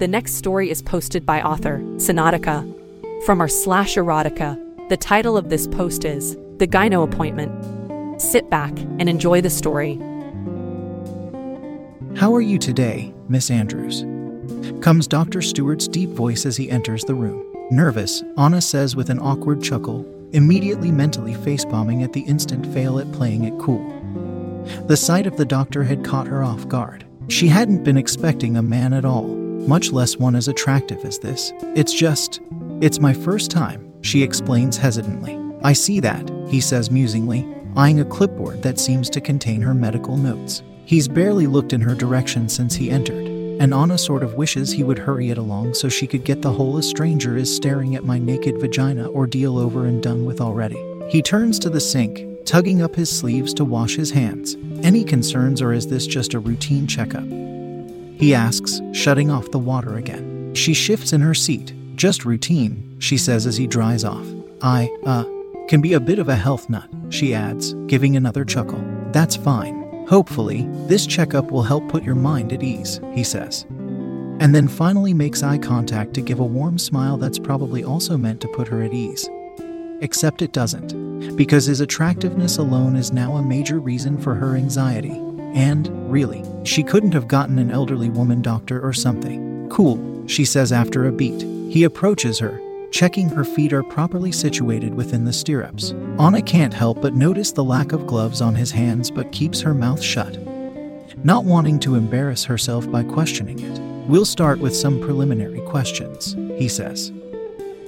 The next story is posted by author, Sinatica. From our /erotica, the title of this post is, The Gyno Appointment. Sit back and enjoy the story. How are you today, Miss Andrews? Comes Dr. Stewart's deep voice as he enters the room. Nervous, Anna says with an awkward chuckle, immediately mentally facepalming at the instant fail at playing it cool. The sight of the doctor had caught her off guard. She hadn't been expecting a man at all, much less one as attractive as this. It's my first time, she explains hesitantly. I see that, he says musingly, eyeing a clipboard that seems to contain her medical notes. He's barely looked in her direction since he entered, and Anna sort of wishes he would hurry it along so she could get the whole "a stranger is staring at my naked vagina" ordeal over and done with already. He turns to the sink, tugging up his sleeves to wash his hands. Any concerns, or is this just a routine checkup? He asks, shutting off the water again. She shifts in her seat. Just routine, she says as he dries off. I can be a bit of a health nut, she adds, giving another chuckle. That's fine. Hopefully, this checkup will help put your mind at ease, he says. And then finally makes eye contact to give a warm smile that's probably also meant to put her at ease. Except it doesn't, because his attractiveness alone is now a major reason for her anxiety. And, really, she couldn't have gotten an elderly woman doctor or something. Cool, she says after a beat. He approaches her, checking her feet are properly situated within the stirrups. Anna can't help but notice the lack of gloves on his hands but keeps her mouth shut, not wanting to embarrass herself by questioning it. We'll start with some preliminary questions, he says,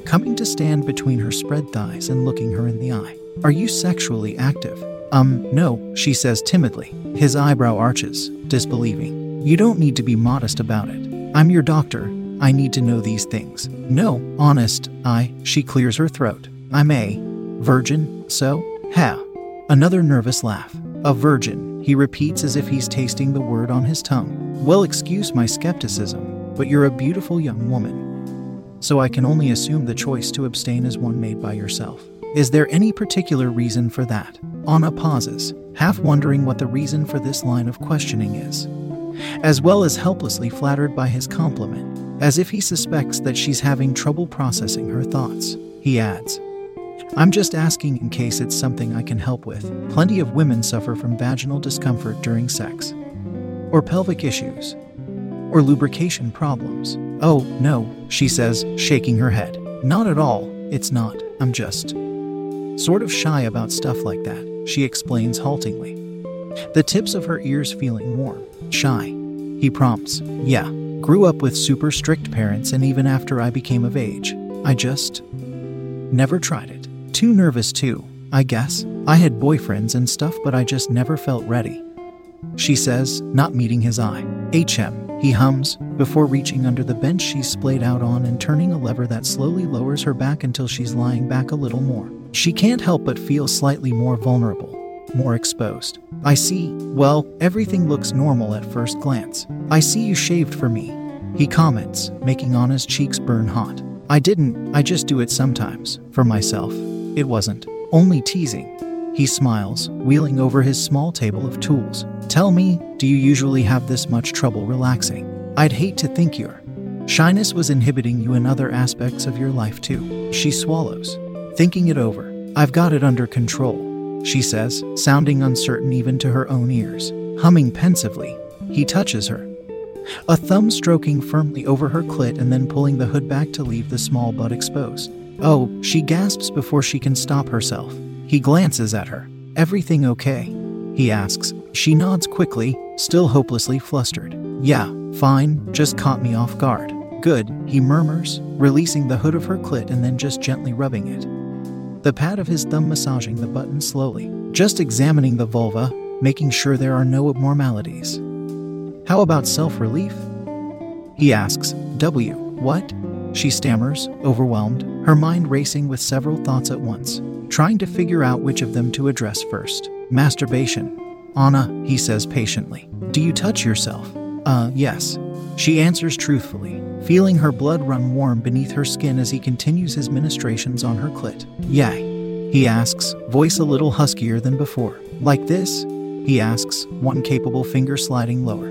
coming to stand between her spread thighs and looking her in the eye. Are you sexually active? No, she says timidly. His eyebrow arches, disbelieving. You don't need to be modest about it. I'm your doctor. I need to know these things. No, honest, she clears her throat. I'm a virgin, so, ha. Another nervous laugh. A virgin, he repeats as if he's tasting the word on his tongue. Well, excuse my skepticism, but you're a beautiful young woman, so I can only assume the choice to abstain is one made by yourself. Is there any particular reason for that? Anna pauses, half wondering what the reason for this line of questioning is, as well as helplessly flattered by his compliment, as if he suspects that she's having trouble processing her thoughts. He adds, I'm just asking in case it's something I can help with. Plenty of women suffer from vaginal discomfort during sex, or pelvic issues, or lubrication problems. Oh, no, she says, shaking her head. Not at all, it's not. I'm just sort of shy about stuff like that, she explains haltingly, the tips of her ears feeling warm. Shy, he prompts. Yeah, grew up with super strict parents, and even after I became of age, I just never tried it. Too nervous too, I guess. I had boyfriends and stuff, but I just never felt ready, she says, not meeting his eye. He hums, before reaching under the bench she's splayed out on and turning a lever that slowly lowers her back until she's lying back a little more. She can't help but feel slightly more vulnerable, more exposed. I see. Well, everything looks normal at first glance. I see you shaved for me, he comments, making Anna's cheeks burn hot. I didn't. I just do it sometimes, for myself. It wasn't only teasing, he smiles, wheeling over his small table of tools. Tell me, do you usually have this much trouble relaxing? I'd hate to think your shyness was inhibiting you in other aspects of your life too. She swallows, thinking it over. I've got it under control, she says, sounding uncertain even to her own ears. Humming pensively, he touches her, a thumb stroking firmly over her clit and then pulling the hood back to leave the small butt exposed. "Oh," she gasps before she can stop herself. He glances at her. "Everything okay?" he asks. She nods quickly, still hopelessly flustered. "Yeah, fine, just caught me off guard." "Good," he murmurs, releasing the hood of her clit and then just gently rubbing it. The pad of his thumb massaging the button slowly. "Just examining the vulva, making sure there are no abnormalities." "How about self-relief?" he asks. What? She stammers, overwhelmed, her mind racing with several thoughts at once, trying to figure out which of them to address first. "Masturbation, Anna," he says patiently. "Do you touch yourself?" Yes, she answers truthfully, feeling her blood run warm beneath her skin as he continues his ministrations on her clit. "Yay?" he asks, voice a little huskier than before. "Like this?" he asks, one capable finger sliding lower,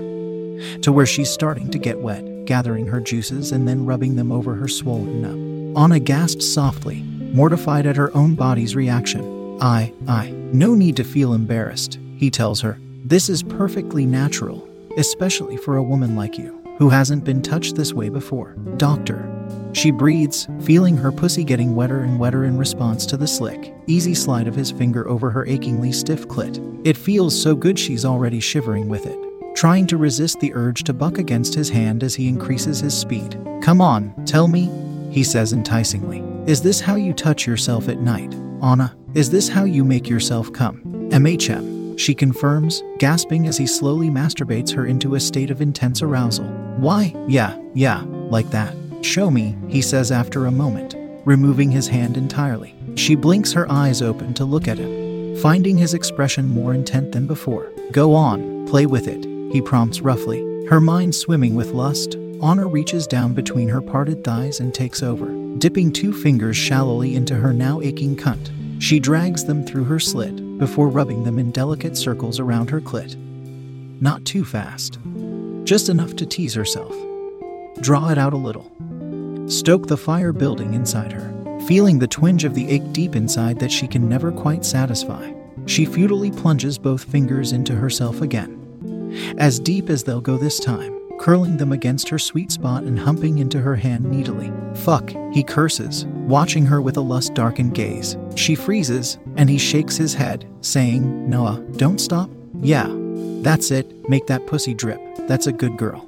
to where she's starting to get wet, gathering her juices and then rubbing them over her swollen nub. Anna gasps softly, mortified at her own body's reaction. I. "No need to feel embarrassed," he tells her. "This is perfectly natural, especially for a woman like you, who hasn't been touched this way before." "Doctor," she breathes, feeling her pussy getting wetter and wetter in response to the slick, easy slide of his finger over her achingly stiff clit. It feels so good she's already shivering with it, trying to resist the urge to buck against his hand as he increases his speed. "Come on, tell me," he says enticingly. "Is this how you touch yourself at night, Anna? Is this how you make yourself come?" "MHM, she confirms, gasping as he slowly masturbates her into a state of intense arousal. "Why, yeah, like that." "Show me," he says after a moment, removing his hand entirely. She blinks her eyes open to look at him, finding his expression more intent than before. "Go on, play with it," he prompts roughly. Her mind swimming with lust, Anna reaches down between her parted thighs and takes over, dipping two fingers shallowly into her now aching cunt. She drags them through her slit before rubbing them in delicate circles around her clit. Not too fast. Just enough to tease herself. Draw it out a little. Stoke the fire building inside her, feeling the twinge of the ache deep inside that she can never quite satisfy. She futilely plunges both fingers into herself again, as deep as they'll go this time, curling them against her sweet spot and humping into her hand needily. "Fuck," he curses, watching her with a lust-darkened gaze. She freezes, and he shakes his head, saying, "Noah, don't stop. Yeah, that's it, make that pussy drip. That's a good girl."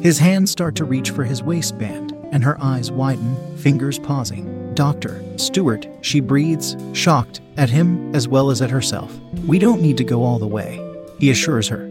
His hands start to reach for his waistband, and her eyes widen, fingers pausing. "Dr. Stewart," she breathes, shocked, at him as well as at herself. "We don't need to go all the way," he assures her.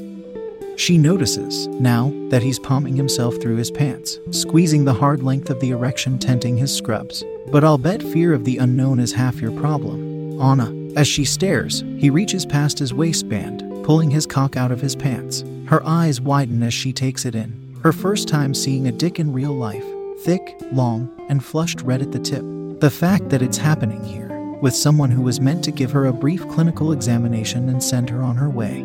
She notices, now, that he's palming himself through his pants, squeezing the hard length of the erection tenting his scrubs. "But I'll bet fear of the unknown is half your problem, Anna." As she stares, he reaches past his waistband, pulling his cock out of his pants. Her eyes widen as she takes it in, her first time seeing a dick in real life, thick, long, and flushed red at the tip. The fact that it's happening here, with someone who was meant to give her a brief clinical examination and send her on her way,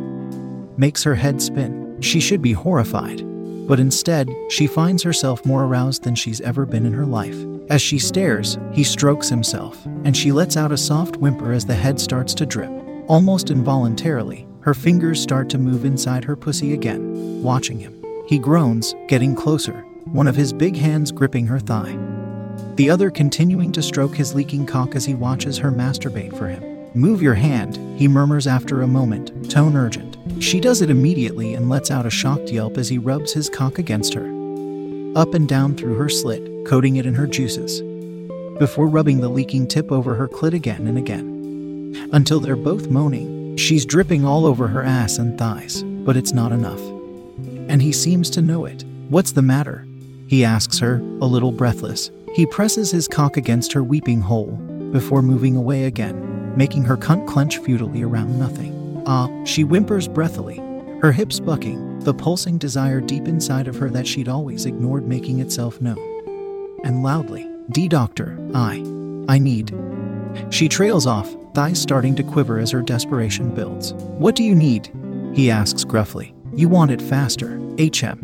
makes her head spin. She should be horrified, but instead, she finds herself more aroused than she's ever been in her life. As she stares, he strokes himself, and she lets out a soft whimper as the head starts to drip. Almost involuntarily, her fingers start to move inside her pussy again, watching him. He groans, getting closer, one of his big hands gripping her thigh, the other continuing to stroke his leaking cock as he watches her masturbate for him. "Move your hand," he murmurs after a moment, tone urgent. She does it immediately and lets out a shocked yelp as he rubs his cock against her, up and down through her slit, coating it in her juices, before rubbing the leaking tip over her clit again and again, until they're both moaning. She's dripping all over her ass and thighs, but it's not enough, and he seems to know it. "What's the matter?" he asks her, a little breathless. He presses his cock against her weeping hole, before moving away again, making her cunt clench futilely around nothing. "Ah," she whimpers breathily, her hips bucking, the pulsing desire deep inside of her that she'd always ignored making itself known. And loudly, "Doctor, I need." She trails off, thighs starting to quiver as her desperation builds. "What do you need?" he asks gruffly. "You want it faster, HM.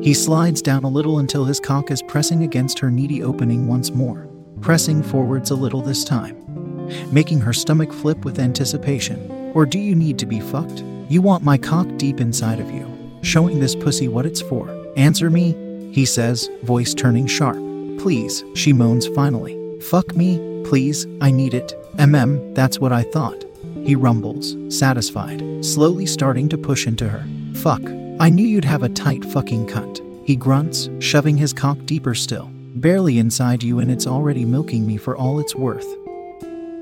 He slides down a little until his cock is pressing against her needy opening once more, pressing forwards a little this time, making her stomach flip with anticipation. "Or do you need to be fucked? You want my cock deep inside of you, showing this pussy what it's for. Answer me," he says, voice turning sharp. "Please," she moans finally, Fuck me, please, I need it. That's what I thought. He rumbles, satisfied, slowly starting to push into her. Fuck, I knew you'd have a tight fucking cunt. He grunts, shoving his cock deeper still. Barely inside you and it's already milking me for all it's worth.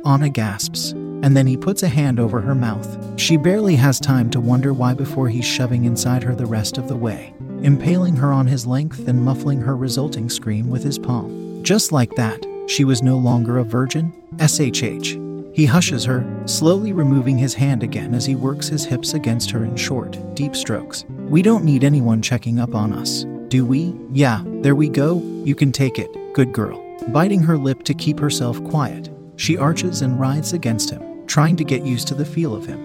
Anna gasps, and then he puts a hand over her mouth. She barely has time to wonder why before he's shoving inside her the rest of the way, impaling her on his length and muffling her resulting scream with his palm. Just like that, she was no longer a virgin. SHH. He hushes her, slowly removing his hand again as he works his hips against her in short, deep strokes. We don't need anyone checking up on us, do we? Yeah, there we go, you can take it, good girl. Biting her lip to keep herself quiet, she arches and writhes against him, trying to get used to the feel of him.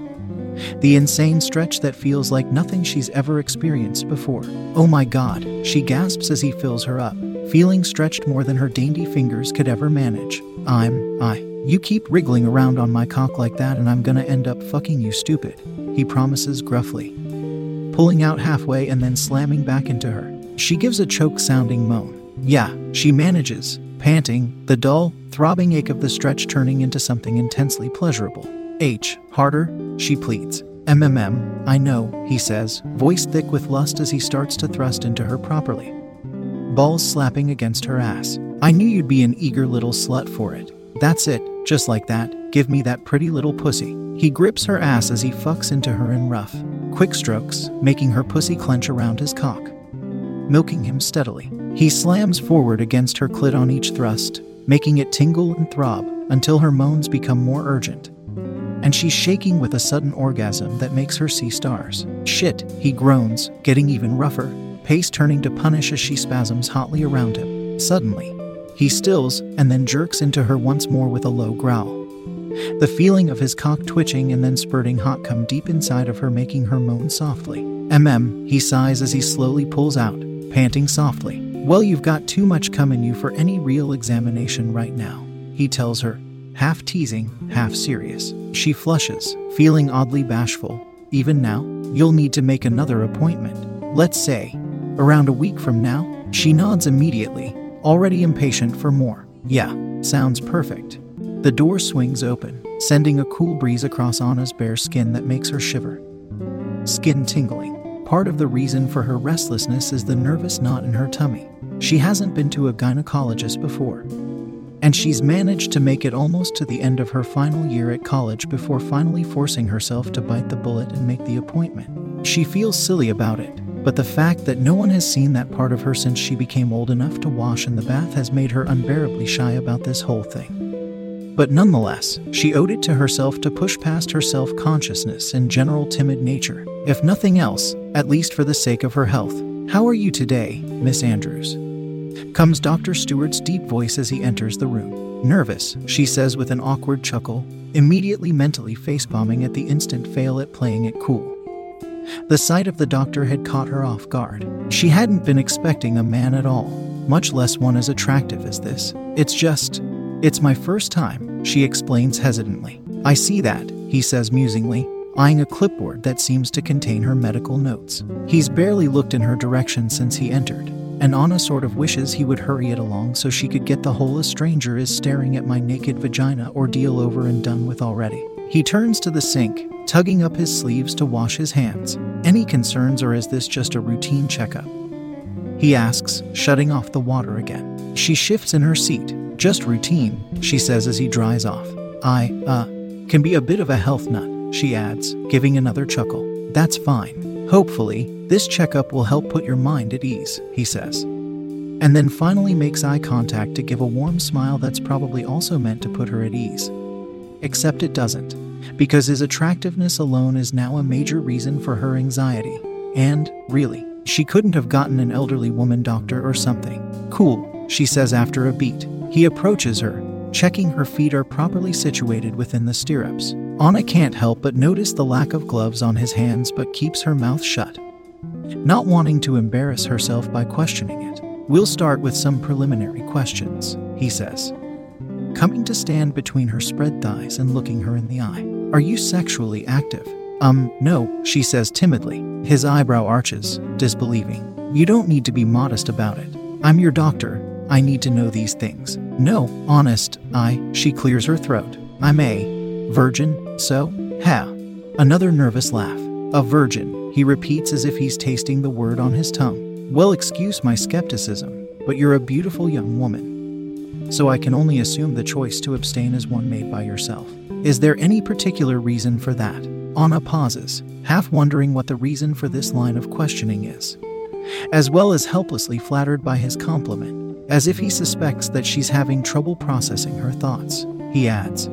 The insane stretch that feels like nothing she's ever experienced before. Oh my god, she gasps as he fills her up, feeling stretched more than her dainty fingers could ever manage. You keep wriggling around on my cock like that and I'm gonna end up fucking you, stupid, he promises gruffly, pulling out halfway and then slamming back into her. She gives a choke-sounding moan. Yeah, she manages, panting, the dull, throbbing ache of the stretch turning into something intensely pleasurable. H, harder, she pleads. I know, he says, voice thick with lust as he starts to thrust into her properly. Balls slapping against her ass. I knew you'd be an eager little slut for it. That's it, just like that, give me that pretty little pussy. He grips her ass as he fucks into her in rough, quick strokes, making her pussy clench around his cock, milking him steadily. He slams forward against her clit on each thrust, making it tingle and throb until her moans become more urgent, and she's shaking with a sudden orgasm that makes her see stars. Shit, he groans, getting even rougher, pace turning to punish as she spasms hotly around him. Suddenly, he stills and then jerks into her once more with a low growl. The feeling of his cock twitching and then spurting hot cum deep inside of her making her moan softly. He sighs as he slowly pulls out, panting softly. Well, you've got too much cum in you for any real examination right now, he tells her, half teasing, half serious. She flushes, feeling oddly bashful. Even now, you'll need to make another appointment. Let's say, around a week from now? She nods immediately, already impatient for more. Yeah, sounds perfect. The door swings open, sending a cool breeze across Anna's bare skin that makes her shiver, skin tingling. Part of the reason for her restlessness is the nervous knot in her tummy. She hasn't been to a gynecologist before, and she's managed to make it almost to the end of her final year at college before finally forcing herself to bite the bullet and make the appointment. She feels silly about it, but the fact that no one has seen that part of her since she became old enough to wash in the bath has made her unbearably shy about this whole thing. But nonetheless, she owed it to herself to push past her self-consciousness and general timid nature. If nothing else, at least for the sake of her health. How are you today, Miss Andrews? Comes Dr. Stewart's deep voice as he enters the room. Nervous, she says with an awkward chuckle, immediately mentally facepalming at the instant fail at playing it cool. The sight of the doctor had caught her off guard. She hadn't been expecting a man at all, much less one as attractive as this. It's my first time, she explains hesitantly. I see that, he says musingly, eyeing a clipboard that seems to contain her medical notes. He's barely looked in her direction since he entered, and Anna sort of wishes he would hurry it along so she could get the whole "a stranger is staring at my naked vagina" ordeal over and done with already. He turns to the sink, tugging up his sleeves to wash his hands. Any concerns or is this just a routine checkup? He asks, shutting off the water again. She shifts in her seat. Just routine, she says as he dries off. I can be a bit of a health nut, she adds, giving another chuckle. That's fine. Hopefully, this checkup will help put your mind at ease, he says. And then finally makes eye contact to give a warm smile that's probably also meant to put her at ease. Except it doesn't, because his attractiveness alone is now a major reason for her anxiety. And, really, she couldn't have gotten an elderly woman doctor or something. Cool, she says after a beat. He approaches her, checking her feet are properly situated within the stirrups. Anna can't help but notice the lack of gloves on his hands but keeps her mouth shut, not wanting to embarrass herself by questioning it. We'll start with some preliminary questions, he says, coming to stand between her spread thighs and looking her in the eye. Are you sexually active? No, she says timidly. His eyebrow arches, disbelieving. You don't need to be modest about it. I'm your doctor. I need to know these things. No, honest, she clears her throat. I'm a virgin, so, ha. Another nervous laugh. A virgin, he repeats as if he's tasting the word on his tongue. Well, excuse my skepticism, but you're a beautiful young woman. So I can only assume the choice to abstain is one made by yourself. Is there any particular reason for that? Anna pauses, half wondering what the reason for this line of questioning is, as well as helplessly flattered by his compliment, as if he suspects that she's having trouble processing her thoughts. He adds,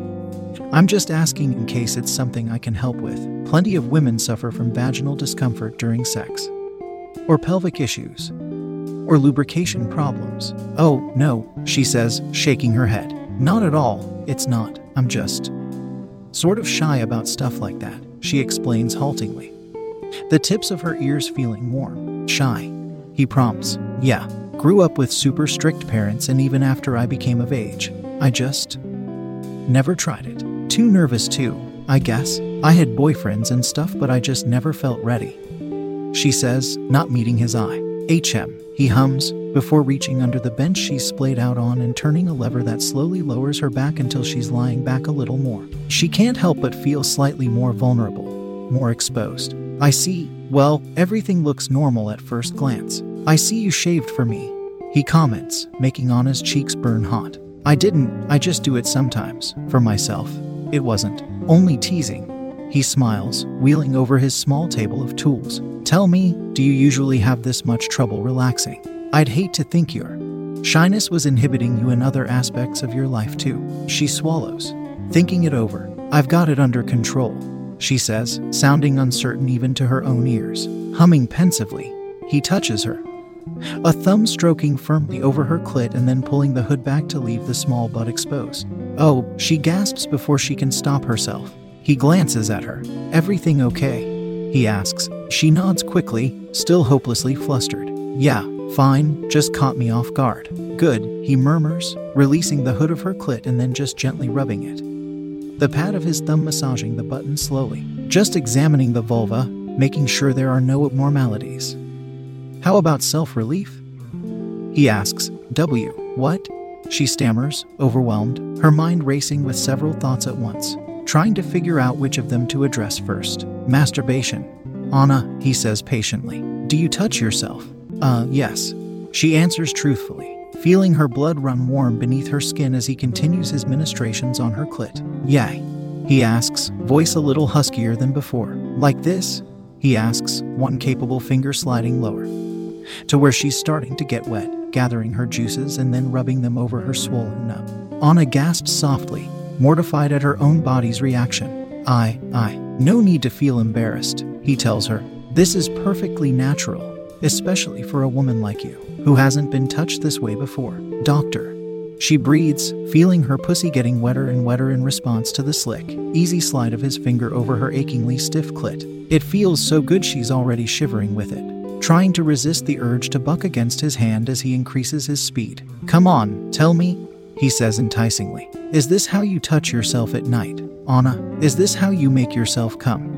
I'm just asking in case it's something I can help with. Plenty of women suffer from vaginal discomfort during sex, or pelvic issues, or lubrication problems. Oh, no, she says, shaking her head. Not at all, it's not. I'm just sort of shy about stuff like that, she explains haltingly, the tips of her ears feeling warm. Shy, he prompts. Yeah, grew up with super strict parents, and even after I became of age, I just never tried it. Too nervous too, I guess. I had boyfriends and stuff, but I just never felt ready, she says, not meeting his eye. He hums, before reaching under the bench she's splayed out on and turning a lever that slowly lowers her back until she's lying back a little more. She can't help but feel slightly more vulnerable, more exposed. I see. Well, everything looks normal at first glance. I see you shaved for me, he comments, making Anna's cheeks burn hot. I didn't, I just do it sometimes, for myself. It wasn't. Only teasing. He smiles, wheeling over his small table of tools. Tell me, do you usually have this much trouble relaxing? I'd hate to think your shyness was inhibiting you in other aspects of your life too. She swallows, thinking it over. I've got it under control, she says, sounding uncertain even to her own ears. Humming pensively, he touches her, a thumb stroking firmly over her clit and then pulling the hood back to leave the small butt exposed. Oh, she gasps before she can stop herself. He glances at her. Everything okay? he asks. She nods quickly, still hopelessly flustered. Yeah, fine, just caught me off guard. Good, he murmurs, releasing the hood of her clit and then just gently rubbing it, the pad of his thumb massaging the button slowly. Just examining the vulva, making sure there are no abnormalities. How about self-relief? he asks. What? She stammers, overwhelmed, her mind racing with several thoughts at once, trying to figure out which of them to address first. Masturbation, Anna, he says patiently. Do you touch yourself? Yes, she answers truthfully, feeling her blood run warm beneath her skin as he continues his ministrations on her clit. Yay? he asks, voice a little huskier than before. Like this? he asks, one capable finger sliding lower, to where she's starting to get wet, gathering her juices and then rubbing them over her swollen nub. Anna gasps softly, mortified at her own body's reaction. I. No need to feel embarrassed, he tells her. This is perfectly natural, especially for a woman like you, who hasn't been touched this way before. Doctor, she breathes, feeling her pussy getting wetter and wetter in response to the slick, easy slide of his finger over her achingly stiff clit. It feels so good she's already shivering with it, trying to resist the urge to buck against his hand as he increases his speed. Come on, tell me, he says enticingly. Is this how you touch yourself at night, Anna? Is this how you make yourself come?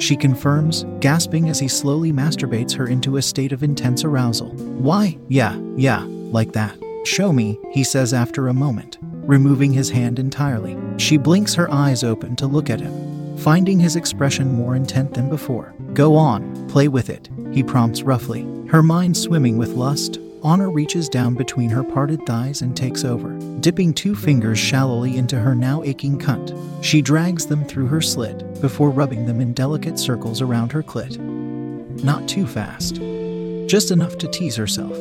She confirms, gasping as he slowly masturbates her into a state of intense arousal. Why? Yeah, like that. Show me, he says after a moment, removing his hand entirely. She blinks her eyes open to look at him, finding his expression more intent than before. Go on, play with it, he prompts roughly. Her mind swimming with lust, Anna reaches down between her parted thighs and takes over, dipping two fingers shallowly into her now aching cunt. She drags them through her slit, before rubbing them in delicate circles around her clit. Not too fast, just enough to tease herself.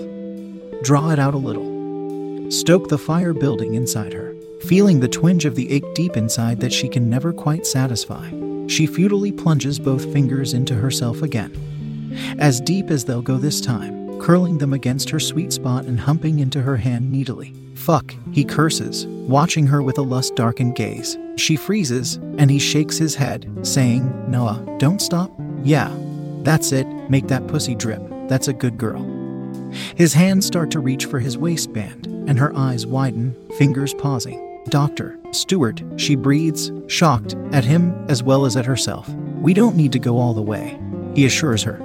Draw it out a little. Stoke the fire building inside her, feeling the twinge of the ache deep inside that she can never quite satisfy. She futilely plunges both fingers into herself again, as deep as they'll go this time, curling them against her sweet spot and humping into her hand needily. Fuck, he curses, watching her with a lust-darkened gaze. She freezes, and he shakes his head, saying, Noah, don't stop. Yeah, that's it, make that pussy drip, that's a good girl. His hands start to reach for his waistband, and her eyes widen, fingers pausing. Dr. Stewart, she breathes, shocked, at him as well as at herself. We don't need to go all the way, he assures her,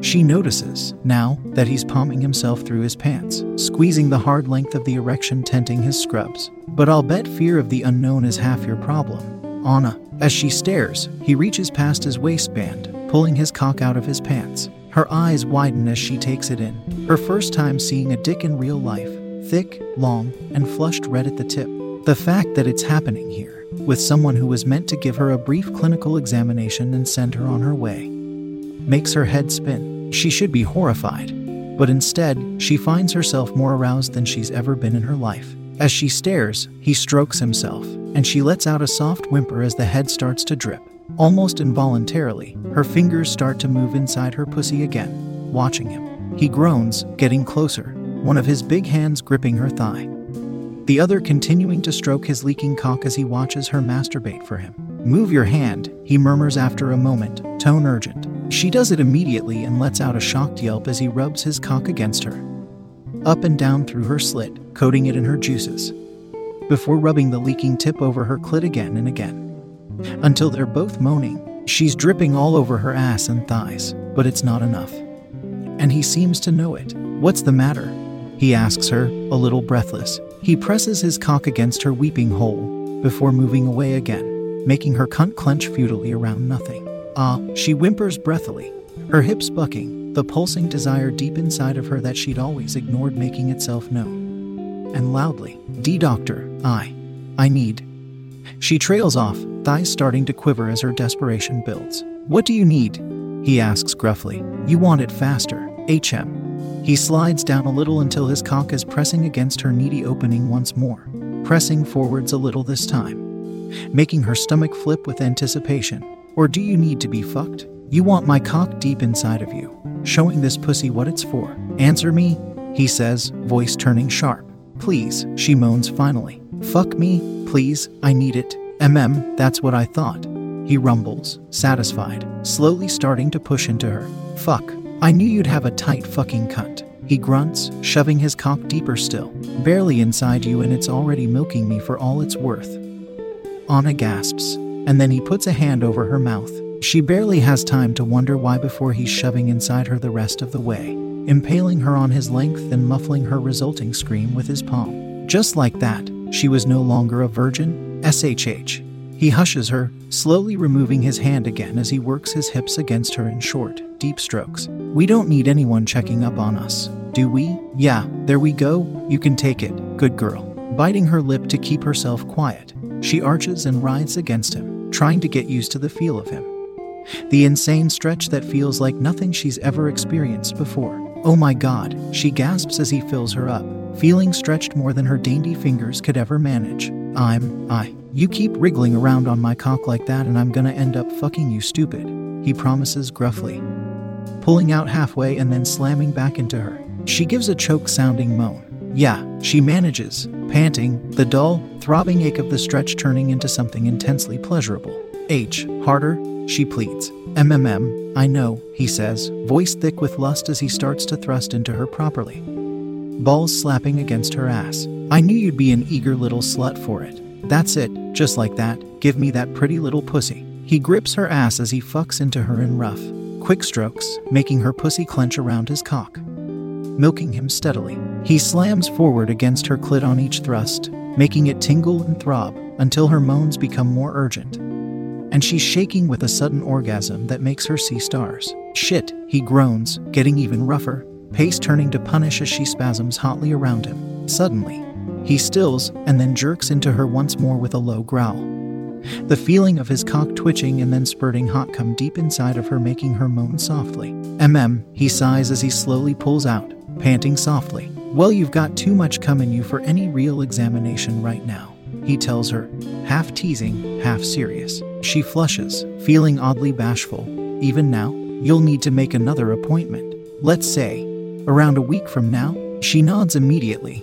She notices, now, that he's palming himself through his pants, squeezing the hard length of the erection tenting his scrubs. But I'll bet fear of the unknown is half your problem, Anna. As she stares, he reaches past his waistband, pulling his cock out of his pants. Her eyes widen as she takes it in. Her first time seeing a dick in real life, thick, long, and flushed red at the tip. The fact that it's happening here, with someone who was meant to give her a brief clinical examination and send her on her way, makes her head spin. She should be horrified, but instead, she finds herself more aroused than she's ever been in her life. As she stares, he strokes himself, and she lets out a soft whimper as the head starts to drip. Almost involuntarily, her fingers start to move inside her pussy again, watching him. He groans, getting closer, one of his big hands gripping her thigh, the other continuing to stroke his leaking cock as he watches her masturbate for him. "Move your hand," he murmurs after a moment, tone urgent. She does it immediately and lets out a shocked yelp as he rubs his cock against her, up and down through her slit, coating it in her juices, before rubbing the leaking tip over her clit again and again, until they're both moaning. She's dripping all over her ass and thighs, but it's not enough, and he seems to know it. "What's the matter?" he asks her, a little breathless. He presses his cock against her weeping hole, before moving away again, making her cunt clench futilely around nothing. "Ah," she whimpers breathily, her hips bucking, the pulsing desire deep inside of her that she'd always ignored making itself known. And loudly, "D-Doctor, I need..." She trails off, thighs starting to quiver as her desperation builds. "What do you need?" he asks gruffly. "You want it faster, HM. He slides down a little until his cock is pressing against her needy opening once more, pressing forwards a little this time, making her stomach flip with anticipation. "Or do you need to be fucked? You want my cock deep inside of you, showing this pussy what it's for. Answer me," he says, voice turning sharp. "Please," she moans finally. "Fuck me, please, I need it." "Mm, that's what I thought," he rumbles, satisfied, slowly starting to push into her. "Fuck, I knew you'd have a tight fucking cunt," he grunts, shoving his cock deeper still. "Barely inside you and it's already milking me for all it's worth." Anna gasps, and then he puts a hand over her mouth. She barely has time to wonder why before he's shoving inside her the rest of the way, impaling her on his length and muffling her resulting scream with his palm. Just like that, she was no longer a virgin. SHH. He hushes her, slowly removing his hand again as he works his hips against her in short, deep strokes. "We don't need anyone checking up on us, do we? Yeah, there we go, you can take it, good girl." Biting her lip to keep herself quiet, she arches and writhes against him, trying to get used to the feel of him. The insane stretch that feels like nothing she's ever experienced before. "Oh my God," she gasps as he fills her up, feeling stretched more than her dainty fingers could ever manage. You keep wriggling around on my cock like that and I'm gonna end up fucking you, stupid," he promises gruffly, pulling out halfway and then slamming back into her. She gives a choke-sounding moan. "Yeah," she manages, panting, the dull, throbbing ache of the stretch turning into something intensely pleasurable. Harder, she pleads. I know," he says, voice thick with lust as he starts to thrust into her properly, balls slapping against her ass. "I knew you'd be an eager little slut for it. That's it, just like that, give me that pretty little pussy." He grips her ass as he fucks into her in rough, quick strokes, making her pussy clench around his cock, milking him steadily. He slams forward against her clit on each thrust, making it tingle and throb until her moans become more urgent, and she's shaking with a sudden orgasm that makes her see stars. "Shit," he groans, getting even rougher, pace turning to punish as she spasms hotly around him. Suddenly, he stills and then jerks into her once more with a low growl, the feeling of his cock twitching and then spurting hot cum deep inside of her making her moan softly. He sighs as he slowly pulls out, panting softly. "Well, you've got too much cum in you for any real examination right now," he tells her, half teasing, half serious. She flushes, feeling oddly bashful. "Even now? You'll need to make another appointment. Let's say, around a week from now?" She nods immediately,